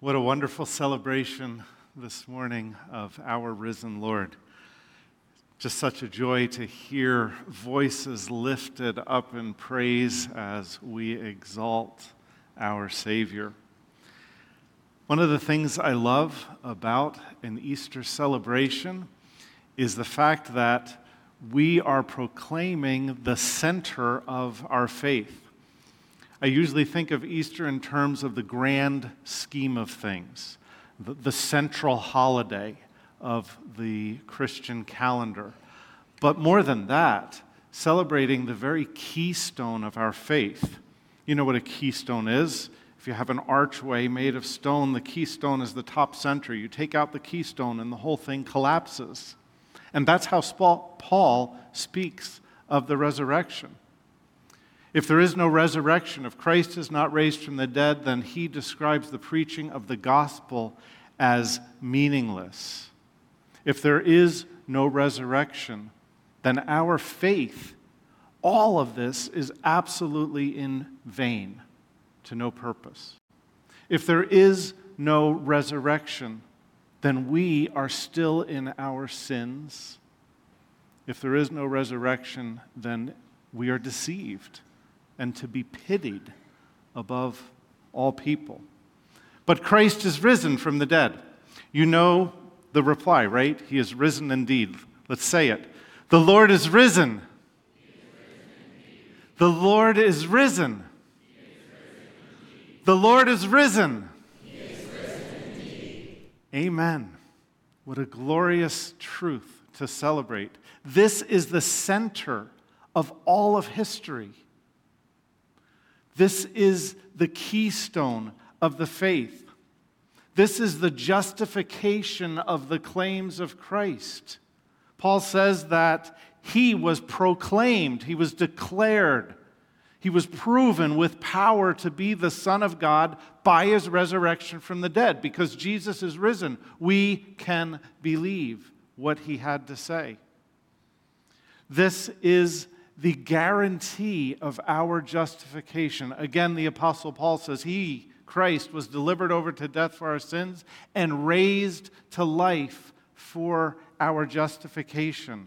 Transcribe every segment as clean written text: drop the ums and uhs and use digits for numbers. What a wonderful celebration this morning of our risen Lord. Just such a joy to hear voices lifted up in praise as we exalt our Savior. One of the things I love about an Easter celebration is the fact that we are proclaiming the center of our faith. I usually think of Easter in terms of the grand scheme of things, the central holiday of the Christian calendar. But more than that, celebrating the very keystone of our faith. You know what a keystone is? If you have an archway made of stone, the keystone is the top center. You take out the keystone and the whole thing collapses. And that's how Paul speaks of the resurrection. If there is no resurrection, if Christ is not raised from the dead, then he describes the preaching of the gospel as meaningless. If there is no resurrection, then our faith, all of this is absolutely in vain, to no purpose. If there is no resurrection, then we are still in our sins. If there is no resurrection, then we are deceived and to be pitied above all people. But Christ is risen from the dead. You know the reply, right? He is risen indeed. Let's say it. The Lord is risen. He is risen. The Lord is risen. He is risen. The Lord is risen. He is risen. Amen. What a glorious truth to celebrate. This is the center of all of history. This is the keystone of the faith. This is the justification of the claims of Christ. Paul says that he was proclaimed, he was declared, he was proven with power to be the Son of God by his resurrection from the dead. Because Jesus is risen, we can believe what he had to say. This is the guarantee of our justification. Again, the Apostle Paul says, he, Christ, was delivered over to death for our sins and raised to life for our justification.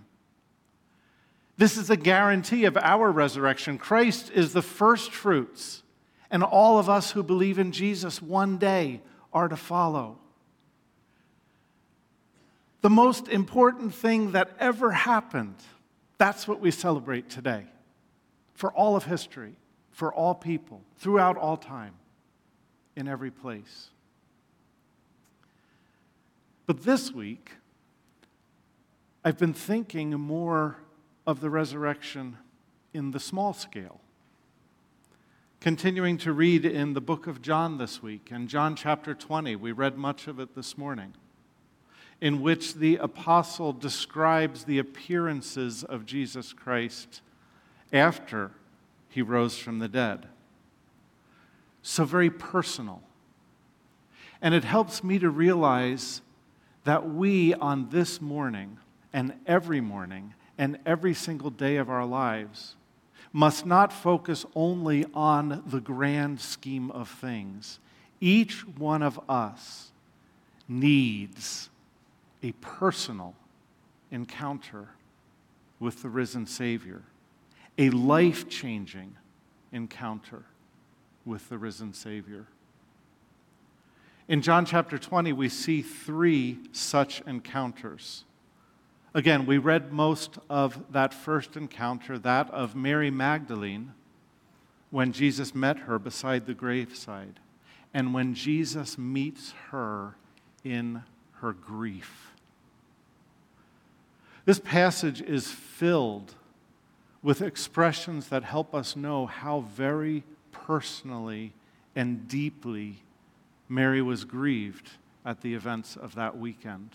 This is the guarantee of our resurrection. Christ is the first fruits, and all of us who believe in Jesus one day are to follow. The most important thing that ever happened. That's what we celebrate today, for all of history, for all people, throughout all time, in every place. But this week, I've been thinking more of the resurrection in the small scale. Continuing to read in the book of John this week, in John chapter 20, we read much of it this morning, in which the apostle describes the appearances of Jesus Christ after he rose from the dead. So very personal. And it helps me to realize that we on this morning and every single day of our lives must not focus only on the grand scheme of things. Each one of us needs a personal encounter with the risen Savior, a life-changing encounter with the risen Savior. In John chapter 20, we see three such encounters. Again, we read most of that first encounter, that of Mary Magdalene, when Jesus met her beside the graveside, and when Jesus meets her in her grief. This passage is filled with expressions that help us know how very personally and deeply Mary was grieved at the events of that weekend.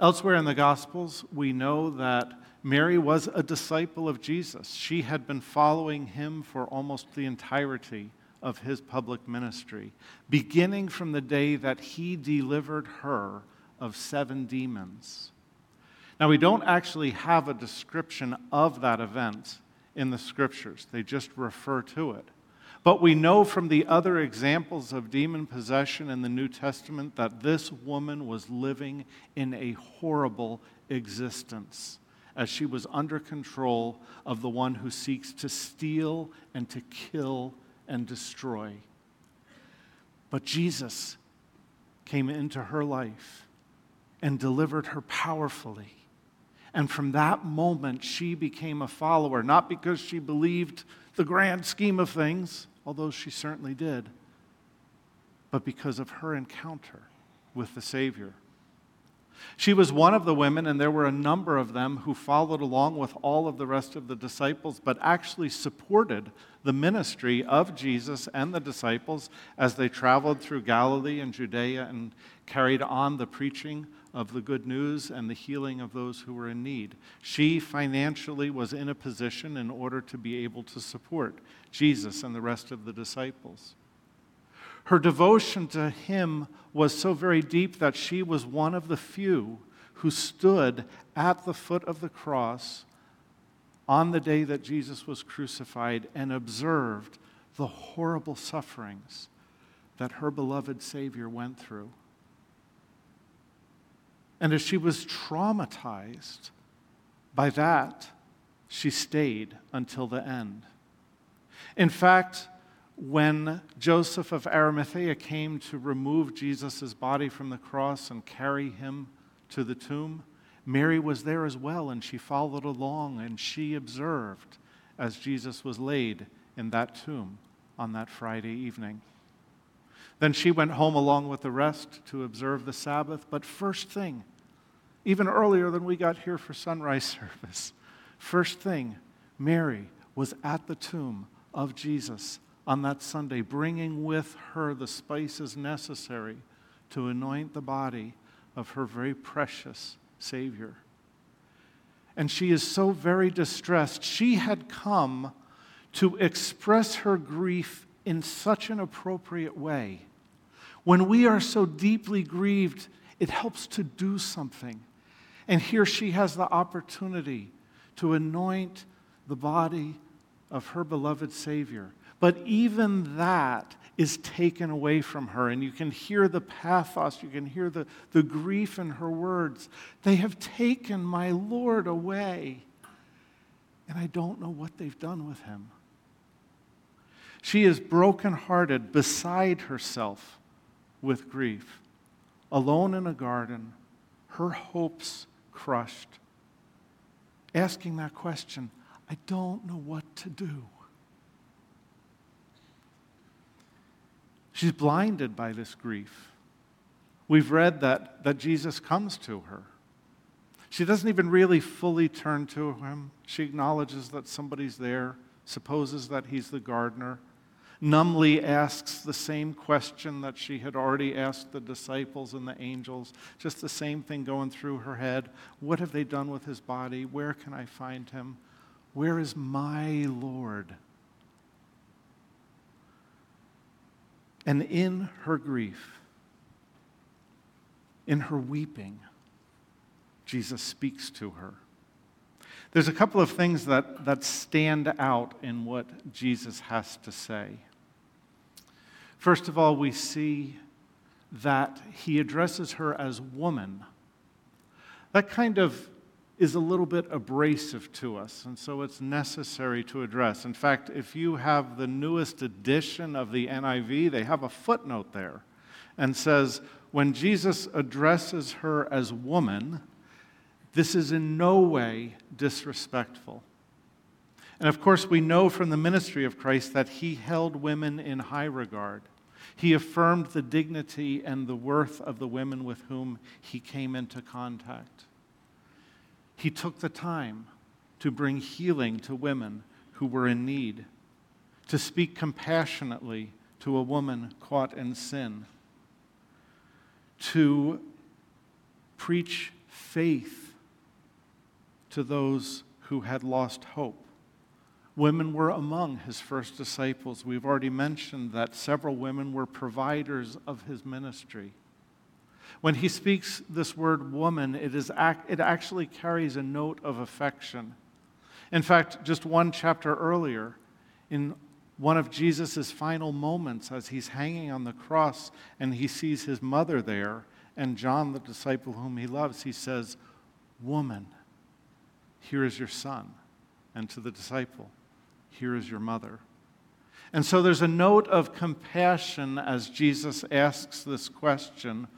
Elsewhere in the Gospels, we know that Mary was a disciple of Jesus. She had been following him for almost the entirety of his public ministry, beginning from the day that he delivered her of 7 demons. Now, we don't actually have a description of that event in the Scriptures. They just refer to it. But we know from the other examples of demon possession in the New Testament that this woman was living in a horrible existence as she was under control of the one who seeks to steal and to kill and destroy. But Jesus came into her life and delivered her powerfully. And from that moment, she became a follower, not because she believed the grand scheme of things, although she certainly did, but because of her encounter with the Savior. She was one of the women, and there were a number of them who followed along with all of the rest of the disciples, but actually supported the ministry of Jesus and the disciples as they traveled through Galilee and Judea and carried on the preaching of the good news and the healing of those who were in need. She financially was in a position in order to be able to support Jesus and the rest of the disciples. Her devotion to him was so very deep that she was one of the few who stood at the foot of the cross on the day that Jesus was crucified and observed the horrible sufferings that her beloved Savior went through. And as she was traumatized by that, she stayed until the end. In fact, when Joseph of Arimathea came to remove Jesus' body from the cross and carry him to the tomb, Mary was there as well, and she followed along, and she observed as Jesus was laid in that tomb on that Friday evening. Then she went home along with the rest to observe the Sabbath, but first thing, even earlier than we got here for sunrise service, first thing, Mary was at the tomb of Jesus on that Sunday, bringing with her the spices necessary to anoint the body of her very precious Savior. And she is so very distressed. She had come to express her grief in such an appropriate way. When we are so deeply grieved, it helps to do something. And here she has the opportunity to anoint the body of her beloved Savior. But even that is taken away from her, and you can hear the pathos, you can hear the grief in her words. They have taken my Lord away, and I don't know what they've done with him. She is brokenhearted, beside herself with grief, alone in a garden, her hopes crushed, asking that question, I don't know what to do. She's blinded by this grief. We've read that Jesus comes to her. She doesn't even really fully turn to him. She acknowledges that somebody's there, supposes that he's the gardener, numbly asks the same question that she had already asked the disciples and the angels, just the same thing going through her head. What have they done with his body? Where can I find him? Where is my Lord? And in her grief, in her weeping, Jesus speaks to her. There's a couple of things that stand out in what Jesus has to say. First of all, we see that he addresses her as woman. That kind of is a little bit abrasive to us, and so it's necessary to address. In fact, if you have the newest edition of the NIV, they have a footnote there and says, when Jesus addresses her as woman, this is in no way disrespectful. And of course, we know from the ministry of Christ that he held women in high regard. He affirmed the dignity and the worth of the women with whom he came into contact. He took the time to bring healing to women who were in need, to speak compassionately to a woman caught in sin, to preach faith to those who had lost hope. Women were among his first disciples. We've already mentioned that several women were providers of his ministry. When he speaks this word woman, it actually carries a note of affection. In fact, just one chapter earlier, in one of Jesus' final moments as he's hanging on the cross and he sees his mother there and John, the disciple whom he loves, he says, "Woman, here is your son." And to the disciple, "Here is your mother." And so there's a note of compassion as Jesus asks this question,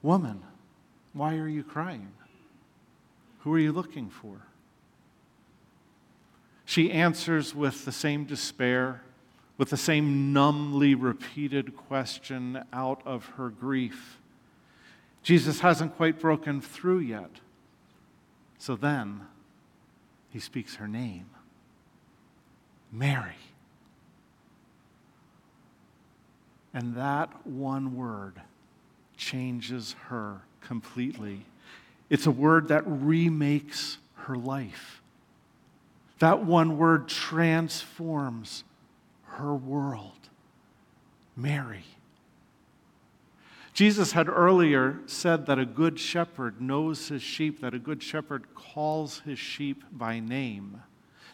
"Woman, why are you crying? Who are you looking for?" She answers with the same despair, with the same numbly repeated question out of her grief. Jesus hasn't quite broken through yet. So then, he speaks her name, Mary. And that one word changes her completely. It's a word that remakes her life. That one word transforms her world. Mary. Jesus had earlier said that a good shepherd knows his sheep, that a good shepherd calls his sheep by name,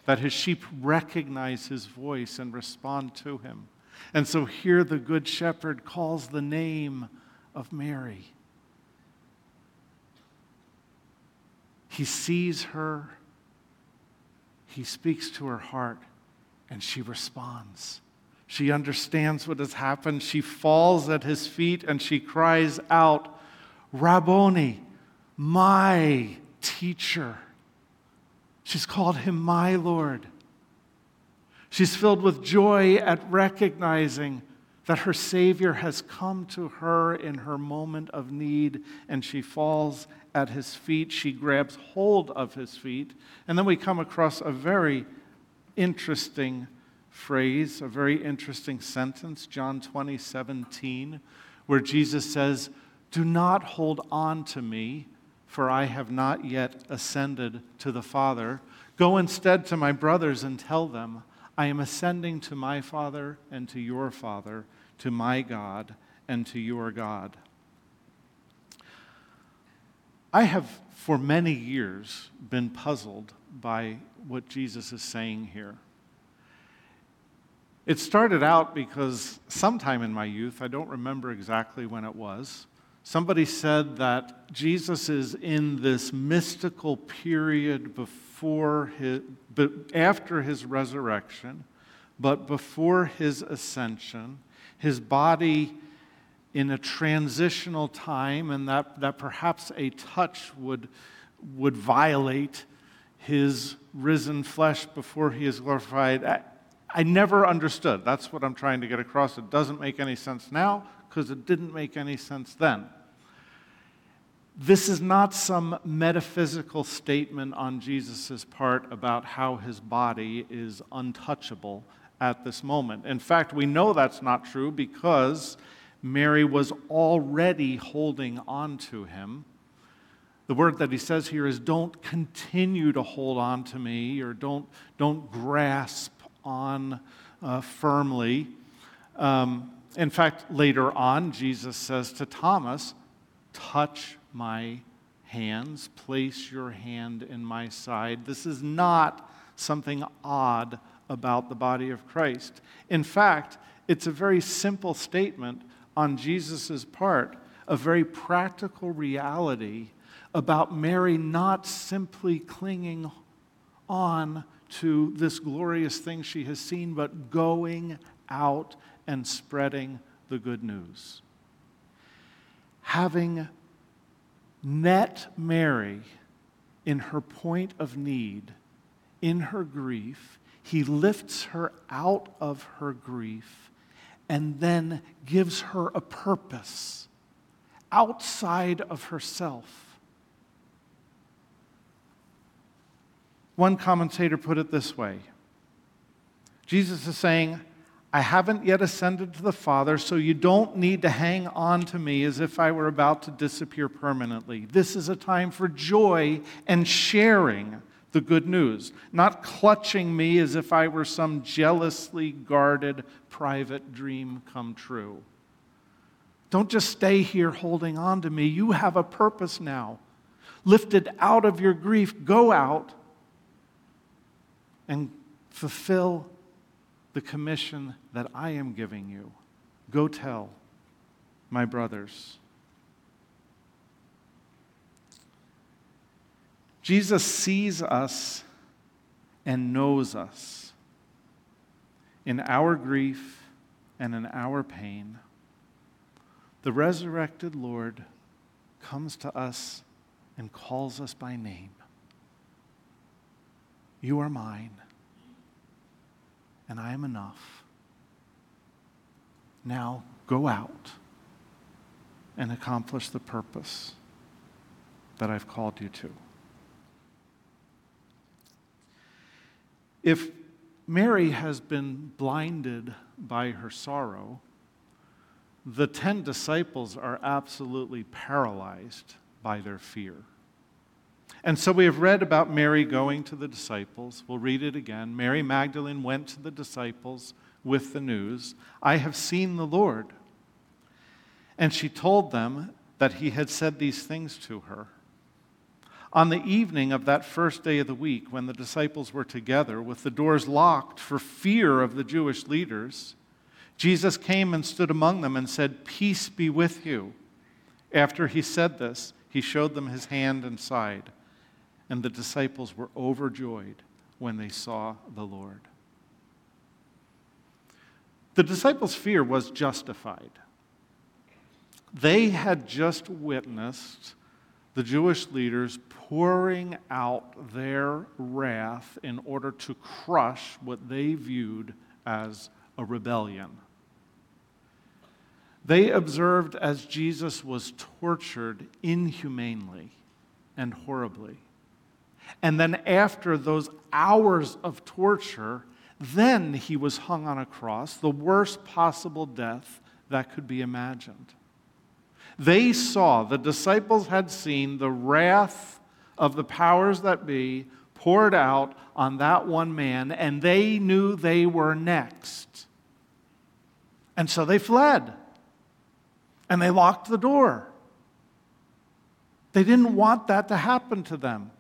that his sheep recognize his voice and respond to him. And so here the good shepherd calls the name of Mary. He sees her, he speaks to her heart, and she responds. She understands what has happened. She falls at his feet and she cries out, "Rabboni, my teacher." She's called him my Lord. She's filled with joy at recognizing that her Savior has come to her in her moment of need, and she falls at his feet. She grabs hold of his feet. And then we come across a very interesting phrase, a very interesting sentence, John 20:17, where Jesus says, "Do not hold on to me, for I have not yet ascended to the Father. Go instead to my brothers and tell them, I am ascending to my Father and to your Father, to my God and to your God." I have for many years been puzzled by what Jesus is saying here. It started out because sometime in my youth, I don't remember exactly when it was, somebody said that Jesus is in this mystical period after his resurrection, but before his ascension, his body in a transitional time, and that perhaps a touch would violate his risen flesh before he is glorified. I never understood. That's what I'm trying to get across. It doesn't make any sense now because it didn't make any sense then. This is not some metaphysical statement on Jesus' part about how his body is untouchable at this moment. In fact, we know that's not true because Mary was already holding on to him. The word that he says here is, "Don't continue to hold on to me," or don't grasp on firmly. In fact, later on, Jesus says to Thomas, "Touch my hands, place your hand in my side." This is not something odd about the body of Christ. In fact, it's a very simple statement on Jesus' part, a very practical reality about Mary not simply clinging on to this glorious thing she has seen, but going out and spreading the good news. Having met Mary in her point of need, in her grief, he lifts her out of her grief and then gives her a purpose outside of herself. One commentator put it this way. Jesus is saying, "I haven't yet ascended to the Father, so you don't need to hang on to me as if I were about to disappear permanently. This is a time for joy and sharing the good news, not clutching me as if I were some jealously guarded private dream come true. Don't just stay here holding on to me. You have a purpose now. Lifted out of your grief, go out and fulfill the commission that I am giving you. Go tell my brothers. Jesus sees us and knows us in our grief and in our pain. The resurrected Lord comes to us and calls us by name. You are mine, and I am enough. Now go out and accomplish the purpose that I've called you to. If Mary has been blinded by her sorrow, the 10 disciples are absolutely paralyzed by their fear. And so we have read about Mary going to the disciples. We'll read it again. Mary Magdalene went to the disciples with the news, "I have seen the Lord." And she told them that he had said these things to her. On the evening of that first day of the week, when the disciples were together with the doors locked for fear of the Jewish leaders, Jesus came and stood among them and said, "Peace be with you." After he said this, he showed them his hand and side, and the disciples were overjoyed when they saw the Lord. The disciples' fear was justified. They had just witnessed the Jewish leaders pouring out their wrath in order to crush what they viewed as a rebellion. They observed as Jesus was tortured inhumanely and horribly. And then after those hours of torture, then he was hung on a cross, the worst possible death that could be imagined. They saw, the disciples had seen the wrath of the powers that be poured out on that one man, and they knew they were next. And so they fled, and they locked the door. They didn't want that to happen to them.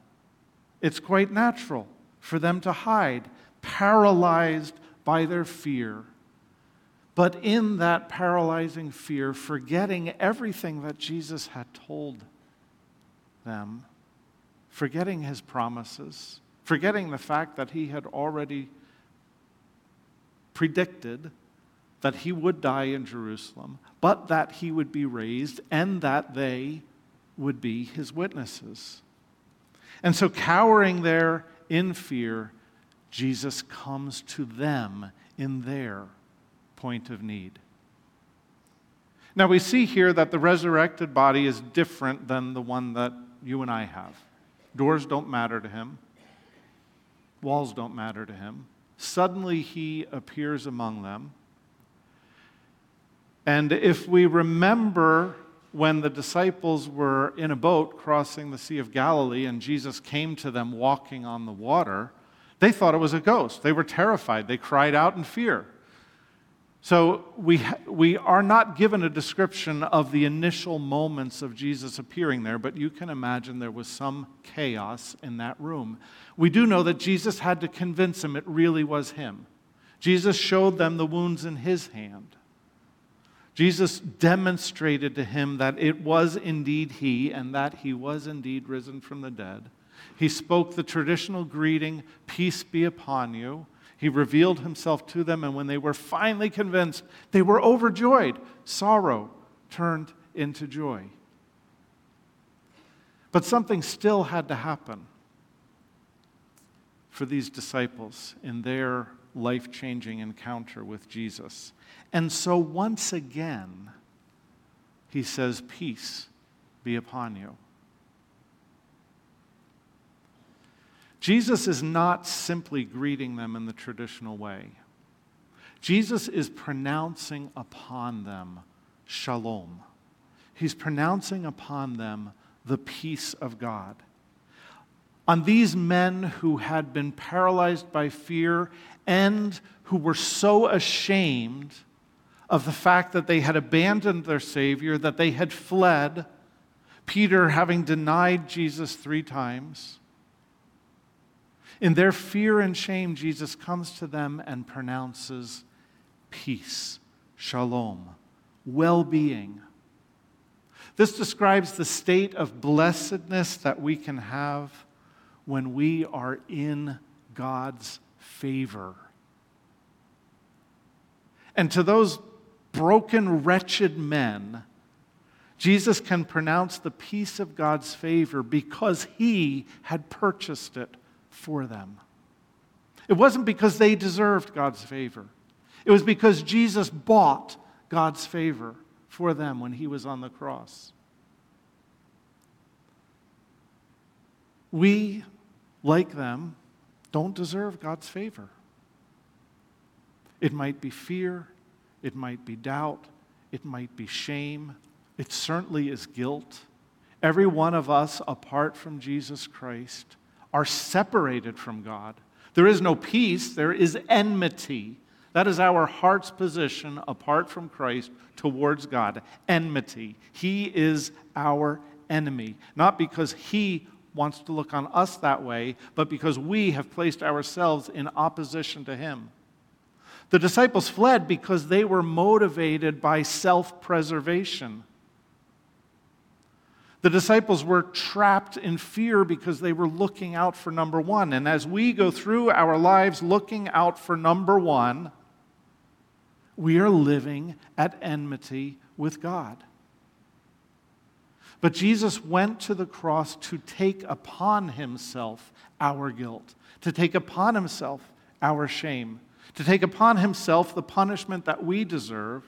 It's quite natural for them to hide, paralyzed by their fear. But in that paralyzing fear, forgetting everything that Jesus had told them, forgetting his promises, forgetting the fact that he had already predicted that he would die in Jerusalem, but that he would be raised and that they would be his witnesses. And so cowering there in fear, Jesus comes to them in their point of need. Now we see here that the resurrected body is different than the one that you and I have. Doors don't matter to him. Walls don't matter to him. Suddenly he appears among them. And if we remember when the disciples were in a boat crossing the Sea of Galilee and Jesus came to them walking on the water, they thought it was a ghost. They were terrified. They cried out in fear. So we are not given a description of the initial moments of Jesus appearing there, but you can imagine there was some chaos in that room. We do know that Jesus had to convince them it really was him. Jesus showed them the wounds in his hand. Jesus demonstrated to him that it was indeed he and that he was indeed risen from the dead. He spoke the traditional greeting, "Peace be upon you." He revealed himself to them, and when they were finally convinced, they were overjoyed. Sorrow turned into joy. But something still had to happen for these disciples in their life-changing encounter with Jesus. And so once again, he says, "Peace be upon you." Jesus is not simply greeting them in the traditional way. Jesus is pronouncing upon them shalom. He's pronouncing upon them the peace of God. On these men who had been paralyzed by fear and who were so ashamed of the fact that they had abandoned their Savior, that they had fled, Peter having denied Jesus 3 times. In their fear and shame, Jesus comes to them and pronounces peace, shalom, well-being. This describes the state of blessedness that we can have when we are in God's favor. And to those broken, wretched men, Jesus can pronounce the peace of God's favor because he had purchased it for them. It wasn't because they deserved God's favor. It was because Jesus bought God's favor for them when he was on the cross. We, like them, don't deserve God's favor. It might be fear, it might be doubt, it might be shame, it certainly is guilt. Every one of us, apart from Jesus Christ, are separated from God. There is no peace, there is enmity. That is our heart's position apart from Christ towards God. Enmity. He is our enemy. Not because he wants to look on us that way, but because we have placed ourselves in opposition to him. The disciples fled because they were motivated by self-preservation. The disciples were trapped in fear because they were looking out for number one. And as we go through our lives looking out for number one, we are living at enmity with God. But Jesus went to the cross to take upon himself our guilt, to take upon himself our shame, to take upon himself the punishment that we deserve,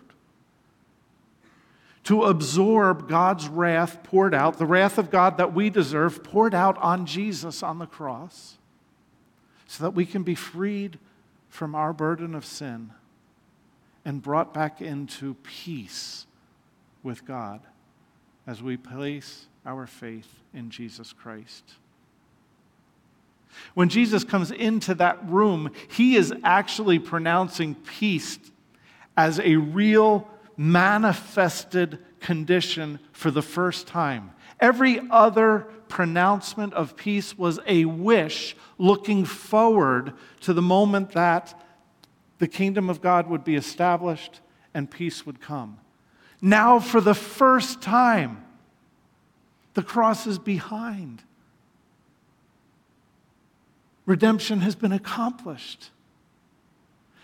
to absorb God's wrath poured out, the wrath of God that we deserve poured out on Jesus on the cross, so that we can be freed from our burden of sin and brought back into peace with God as we place our faith in Jesus Christ. When Jesus comes into that room, he is actually pronouncing peace as a real manifested condition for the first time. Every other pronouncement of peace was a wish looking forward to the moment that the kingdom of God would be established and peace would come. Now, for the first time, the cross is behind. Redemption has been accomplished.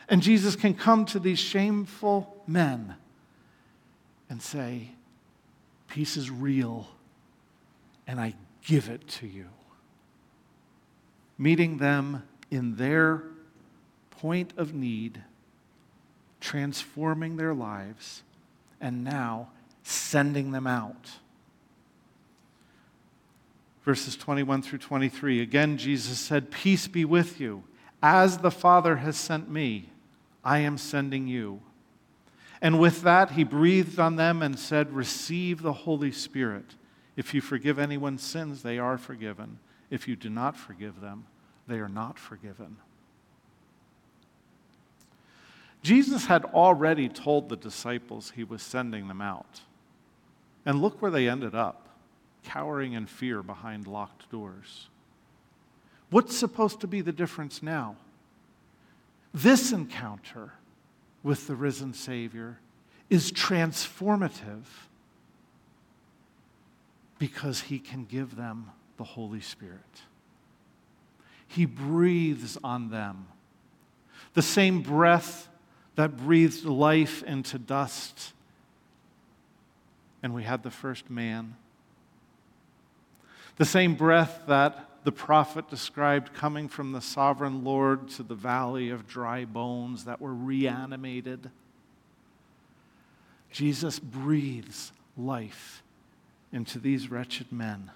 And Jesus can come to these shameful men and say, peace is real, and I give it to you. Meeting them in their point of need, transforming their lives, and now sending them out. Verses 21 through 23, again Jesus said, peace be with you. As the Father has sent me, I am sending you. And with that, he breathed on them and said, receive the Holy Spirit. If you forgive anyone's sins, they are forgiven. If you do not forgive them, they are not forgiven. Jesus had already told the disciples he was sending them out. And look where they ended up, cowering in fear behind locked doors. What's supposed to be the difference now? This encounter with the risen Savior is transformative because he can give them the Holy Spirit. He breathes on them. The same breath that breathed life into dust, and we had the first man. The same breath that the prophet described coming from the sovereign Lord to the valley of dry bones that were reanimated. Jesus breathes life into these wretched men,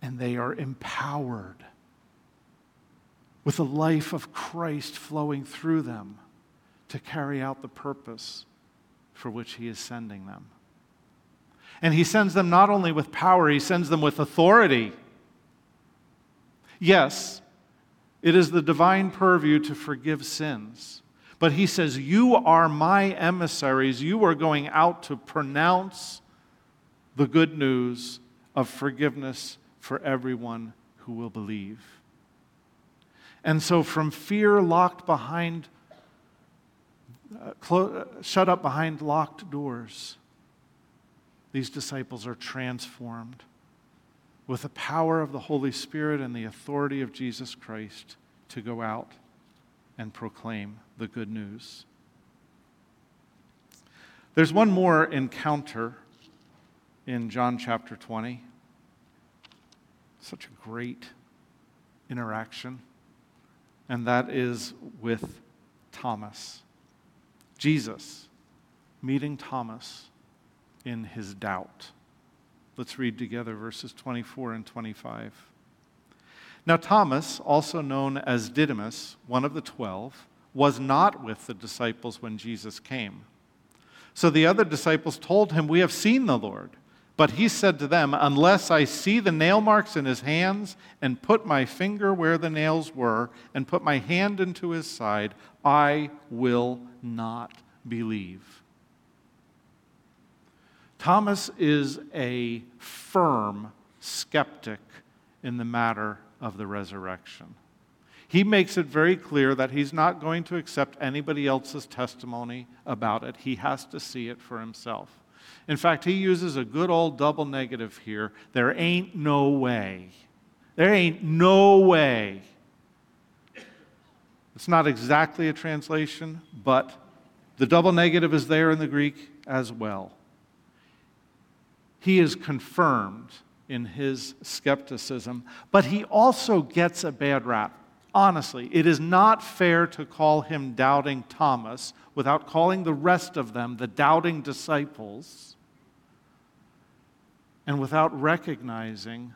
and they are empowered with the life of Christ flowing through them to carry out the purpose for which he is sending them. And he sends them not only with power, he sends them with authority. Yes, it is the divine purview to forgive sins. But he says, you are my emissaries. You are going out to pronounce the good news of forgiveness for everyone who will believe. And so from fear locked behind, shut up behind locked doors, these disciples are transformed with the power of the Holy Spirit and the authority of Jesus Christ to go out and proclaim the good news. There's one more encounter in John chapter 20. Such a great interaction. And that is with Thomas. Jesus meeting Thomas in his doubt. Let's read together verses 24 and 25. Now Thomas, also known as Didymus, one of the 12, was not with the disciples when Jesus came. So the other disciples told him, "We have seen the Lord." But he said to them, "Unless I see the nail marks in his hands and put my finger where the nails were and put my hand into his side, I will not believe." Thomas is a firm skeptic in the matter of the resurrection. He makes it very clear that he's not going to accept anybody else's testimony about it. He has to see it for himself. In fact, he uses a good old double negative here. There ain't no way. There ain't no way. It's not exactly a translation, but the double negative is there in the Greek as well. He is confirmed in his skepticism, but he also gets a bad rap. Honestly, it is not fair to call him doubting Thomas without calling the rest of them the doubting disciples and without recognizing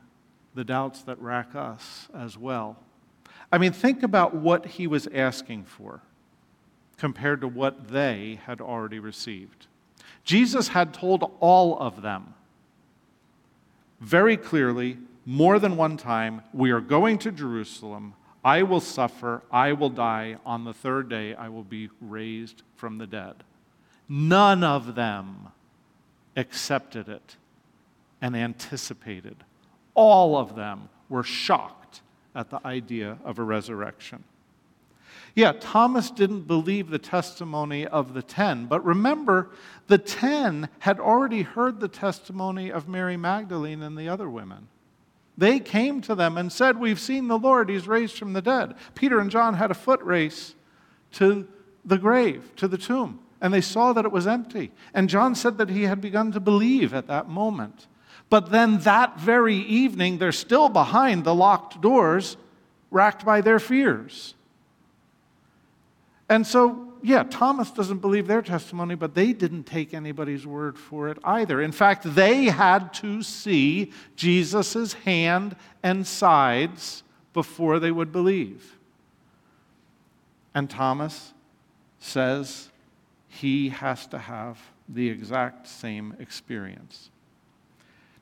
the doubts that rack us as well. I mean, think about what he was asking for compared to what they had already received. Jesus had told all of them very clearly, more than one time, "We are going to Jerusalem. I will suffer, I will die, on the third day I will be raised from the dead." None of them accepted it and anticipated. All of them were shocked at the idea of a resurrection. Yeah, Thomas didn't believe the testimony of the 10, but remember, the 10 had already heard the testimony of Mary Magdalene and the other women. They came to them and said, "We've seen the Lord, he's raised from the dead." Peter and John had a foot race to the grave, to the tomb, and they saw that it was empty. And John said that he had begun to believe at that moment. But then that very evening, they're still behind the locked doors, racked by their fears. And so, yeah, Thomas doesn't believe their testimony, but they didn't take anybody's word for it either. In fact, they had to see Jesus' hand and sides before they would believe. And Thomas says he has to have the exact same experience.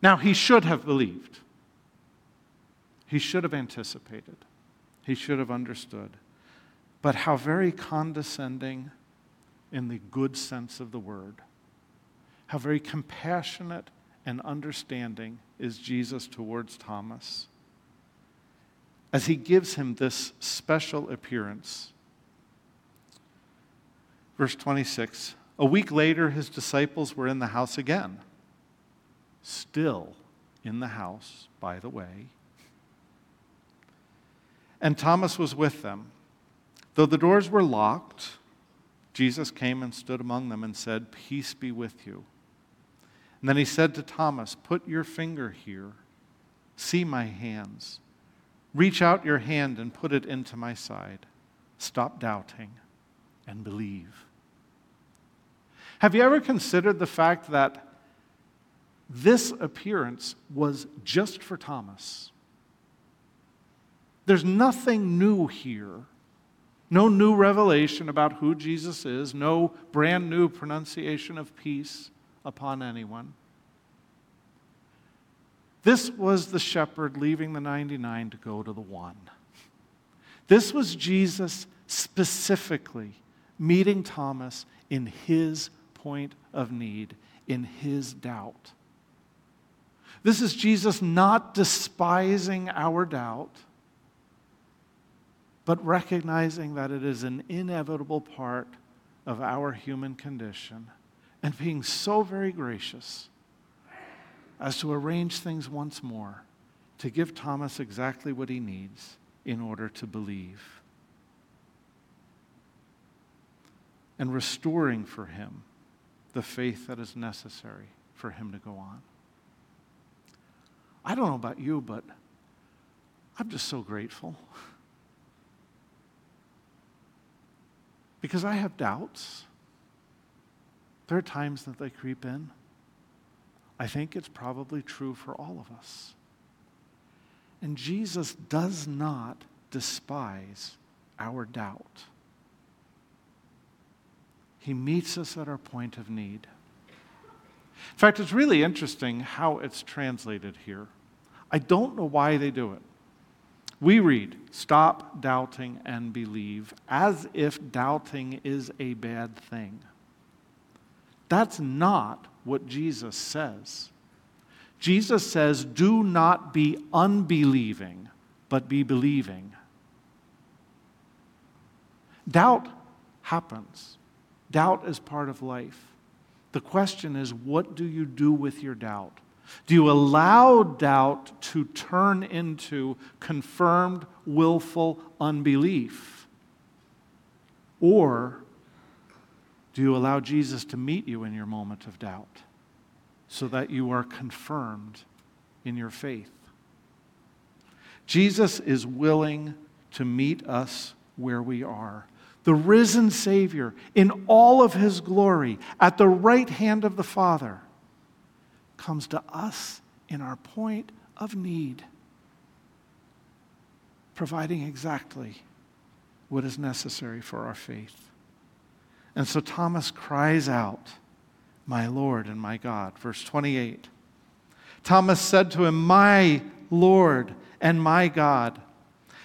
Now, he should have believed. He should have anticipated. He should have understood. But how very condescending in the good sense of the word. How very compassionate and understanding is Jesus towards Thomas as he gives him this special appearance. Verse 26, a week later his disciples were in the house again. Still in the house, by the way. And Thomas was with them. Though the doors were locked, Jesus came and stood among them and said, "Peace be with you." And then he said to Thomas, "Put your finger here. See my hands. Reach out your hand and put it into my side. Stop doubting and believe." Have you ever considered the fact that this appearance was just for Thomas? There's nothing new here. No new revelation about who Jesus is. No brand new pronunciation of peace upon anyone. This was the shepherd leaving the 99 to go to the one. This was Jesus specifically meeting Thomas in his point of need, in his doubt. This is Jesus not despising our doubt, but recognizing that it is an inevitable part of our human condition, and being so very gracious as to arrange things once more to give Thomas exactly what he needs in order to believe. And restoring for him the faith that is necessary for him to go on. I don't know about you, but I'm just so grateful. Because I have doubts. There are times that they creep in. I think it's probably true for all of us. And Jesus does not despise our doubt. He meets us at our point of need. In fact, it's really interesting how it's translated here. I don't know why they do it. We read, "Stop doubting and believe," as if doubting is a bad thing. That's not what Jesus says. Jesus says, do not be unbelieving, but be believing. Doubt happens. Doubt is part of life. The question is, what do you do with your doubt? Do you allow doubt to turn into confirmed, willful unbelief? Or do you allow Jesus to meet you in your moment of doubt so that you are confirmed in your faith? Jesus is willing to meet us where we are. The risen Savior, in all of his glory, at the right hand of the Father, comes to us in our point of need, providing exactly what is necessary for our faith. And so Thomas cries out, "My Lord and my God." Verse 28. Thomas said to him, "My Lord and my God."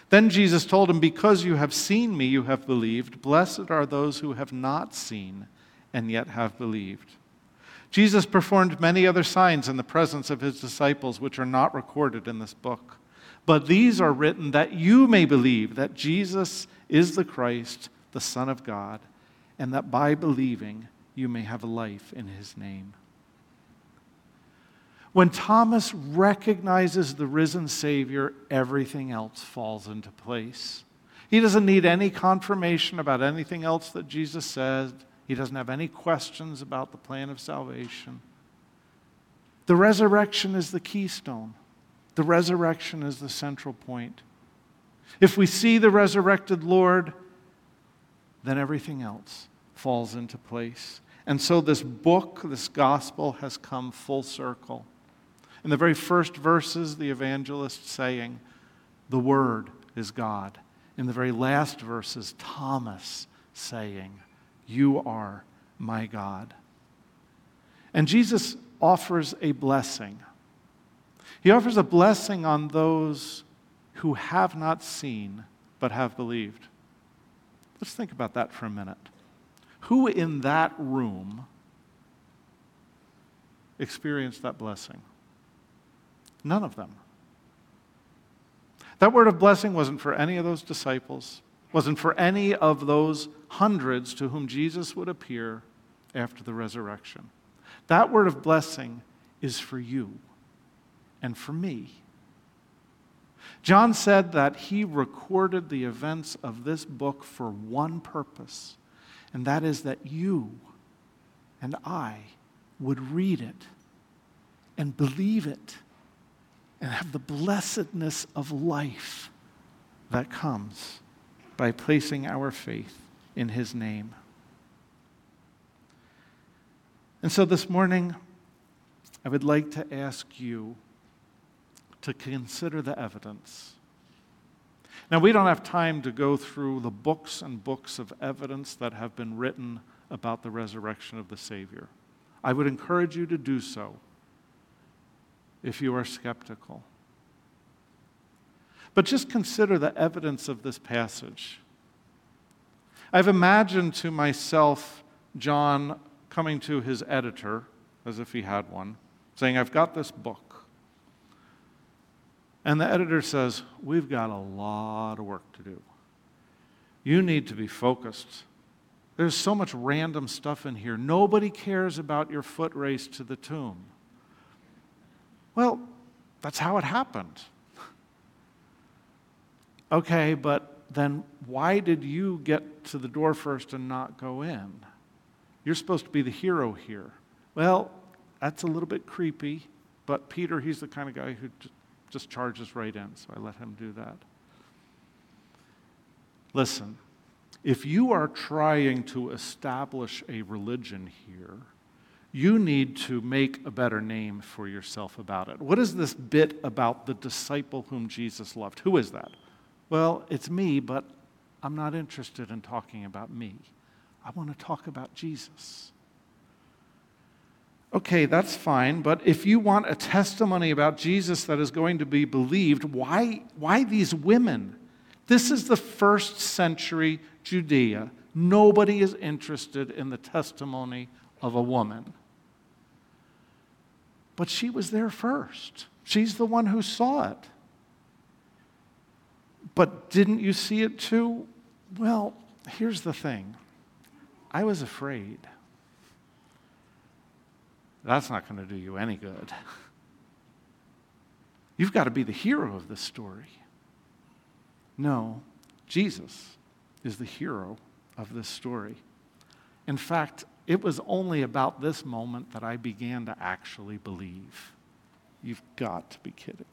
Then Jesus told him, "Because you have seen me, you have believed. Blessed are those who have not seen and yet have believed." Jesus performed many other signs in the presence of his disciples, which are not recorded in this book. But these are written that you may believe that Jesus is the Christ, the Son of God, and that by believing you may have life in his name. When Thomas recognizes the risen Savior, everything else falls into place. He doesn't need any confirmation about anything else that Jesus said. He doesn't have any questions about the plan of salvation. The resurrection is the keystone. The resurrection is the central point. If we see the resurrected Lord, then everything else falls into place. And so this book, this gospel, has come full circle. In the very first verses, the evangelist saying, "The Word is God." In the very last verses, Thomas saying, "You are my God." And Jesus offers a blessing. He offers a blessing on those who have not seen but have believed. Let's think about that for a minute. Who in that room experienced that blessing? None of them. That word of blessing wasn't for any of those disciples, wasn't for any of those hundreds to whom Jesus would appear after the resurrection. That word of blessing is for you and for me. John said that he recorded the events of this book for one purpose, and that is that you and I would read it and believe it and have the blessedness of life that comes by placing our faith in his name. And so this morning, I would like to ask you to consider the evidence. Now, we don't have time to go through the books and books of evidence that have been written about the resurrection of the Savior. I would encourage you to do so if you are skeptical. But just consider the evidence of this passage. I've imagined to myself John coming to his editor, as if he had one, saying, "I've got this book." And the editor says, "We've got a lot of work to do. You need to be focused. There's so much random stuff in here. Nobody cares about your foot race to the tomb. Well, that's how it happened. Okay, but then why did you get to the door first and not go in? You're supposed to be the hero here. Well, that's a little bit creepy, but Peter, he's the kind of guy who just charges right in, so I let him do that. Listen, if you are trying to establish a religion here, you need to make a better name for yourself about it. What is this bit about the disciple whom Jesus loved? Who is that? Well, it's me, but I'm not interested in talking about me. I want to talk about Jesus. Okay, that's fine, but if you want a testimony about Jesus that is going to be believed, why these women? This is the first century Judea. Nobody is interested in the testimony of a woman. But she was there first. She's the one who saw it. But didn't you see it too? Well, here's the thing. I was afraid. That's not going to do you any good. You've got to be the hero of this story. No, Jesus is the hero of this story. In fact, it was only about this moment that I began to actually believe. You've got to be kidding.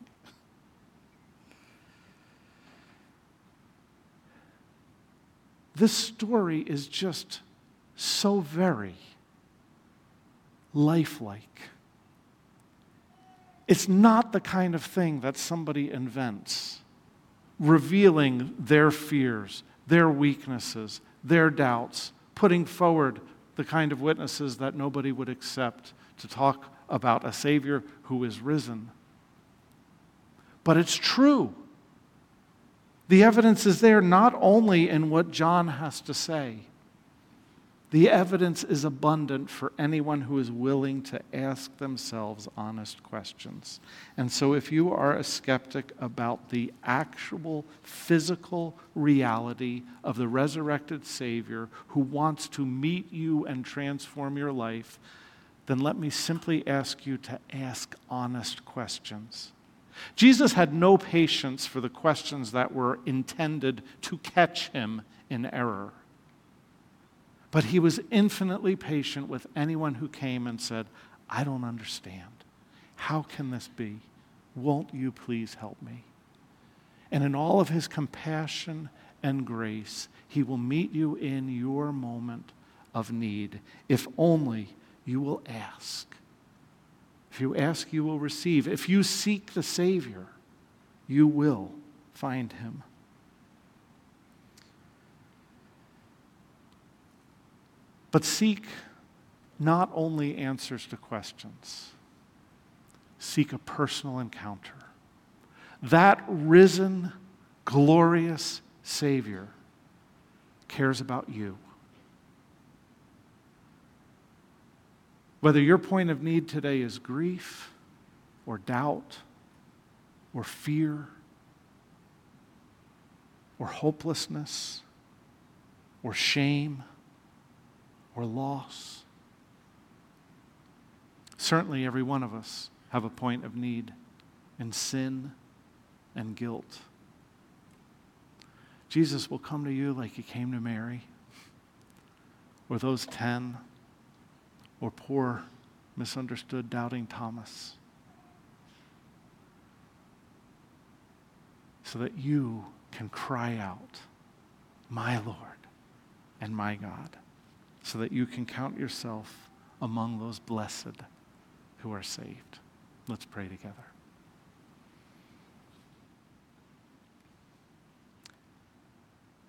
This story is just so very lifelike. It's not the kind of thing that somebody invents, revealing their fears, their weaknesses, their doubts, putting forward the kind of witnesses that nobody would accept to talk about a Savior who is risen. But it's true. The evidence is there not only in what John has to say. The evidence is abundant for anyone who is willing to ask themselves honest questions. And so if you are a skeptic about the actual physical reality of the resurrected Savior who wants to meet you and transform your life, then let me simply ask you to ask honest questions. Jesus had no patience for the questions that were intended to catch him in error. But he was infinitely patient with anyone who came and said, I don't understand. How can this be? Won't you please help me? And in all of his compassion and grace, he will meet you in your moment of need, if only you will ask. If you ask, you will receive. If you seek the Savior, you will find him. But seek not only answers to questions. Seek a personal encounter. That risen, glorious Savior cares about you. Whether your point of need today is grief or doubt or fear or hopelessness or shame or loss, certainly every one of us have a point of need in sin and guilt. Jesus will come to you like he came to Mary or those 10, or poor, misunderstood, doubting Thomas, so that you can cry out, my Lord and my God, so that you can count yourself among those blessed who are saved. Let's pray together.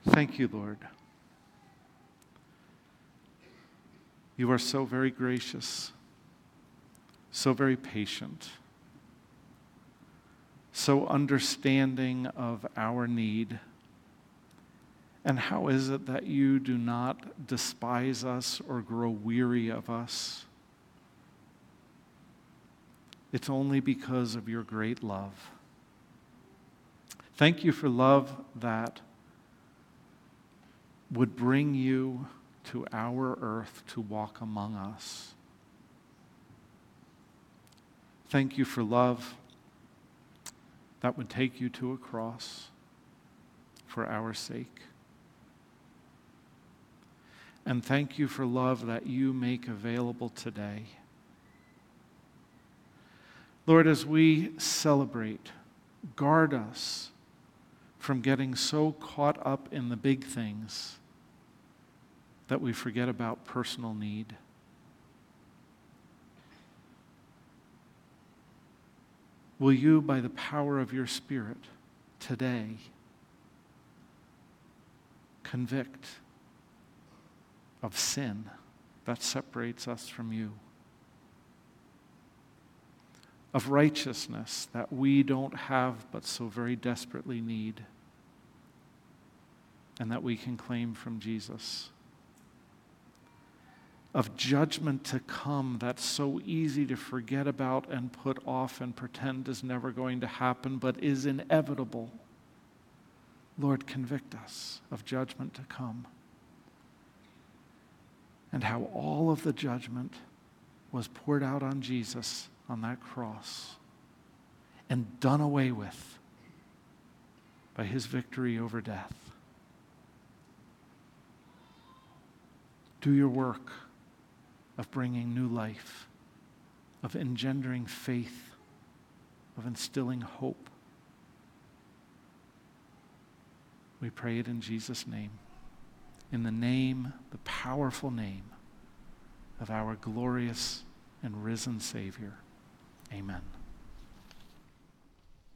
Thank you, Lord. You are so very gracious, so very patient, so understanding of our need. And how is it that you do not despise us or grow weary of us? It's only because of your great love. Thank you for love that would bring you to our earth to walk among us. Thank you for love that would take you to a cross for our sake. And thank you for love that you make available today. Lord, as we celebrate, guard us from getting so caught up in the big things that we forget about personal need. Will you, by the power of your Spirit, today convict of sin that separates us from you, of righteousness that we don't have but so very desperately need, and that we can claim from Jesus, of judgment to come that's so easy to forget about and put off and pretend is never going to happen but is inevitable. Lord, convict us of judgment to come and how all of the judgment was poured out on Jesus on that cross and done away with by his victory over death. Do your work of bringing new life, of engendering faith, of instilling hope. We pray it in Jesus' name, in the name, the powerful name of our glorious and risen Savior. Amen.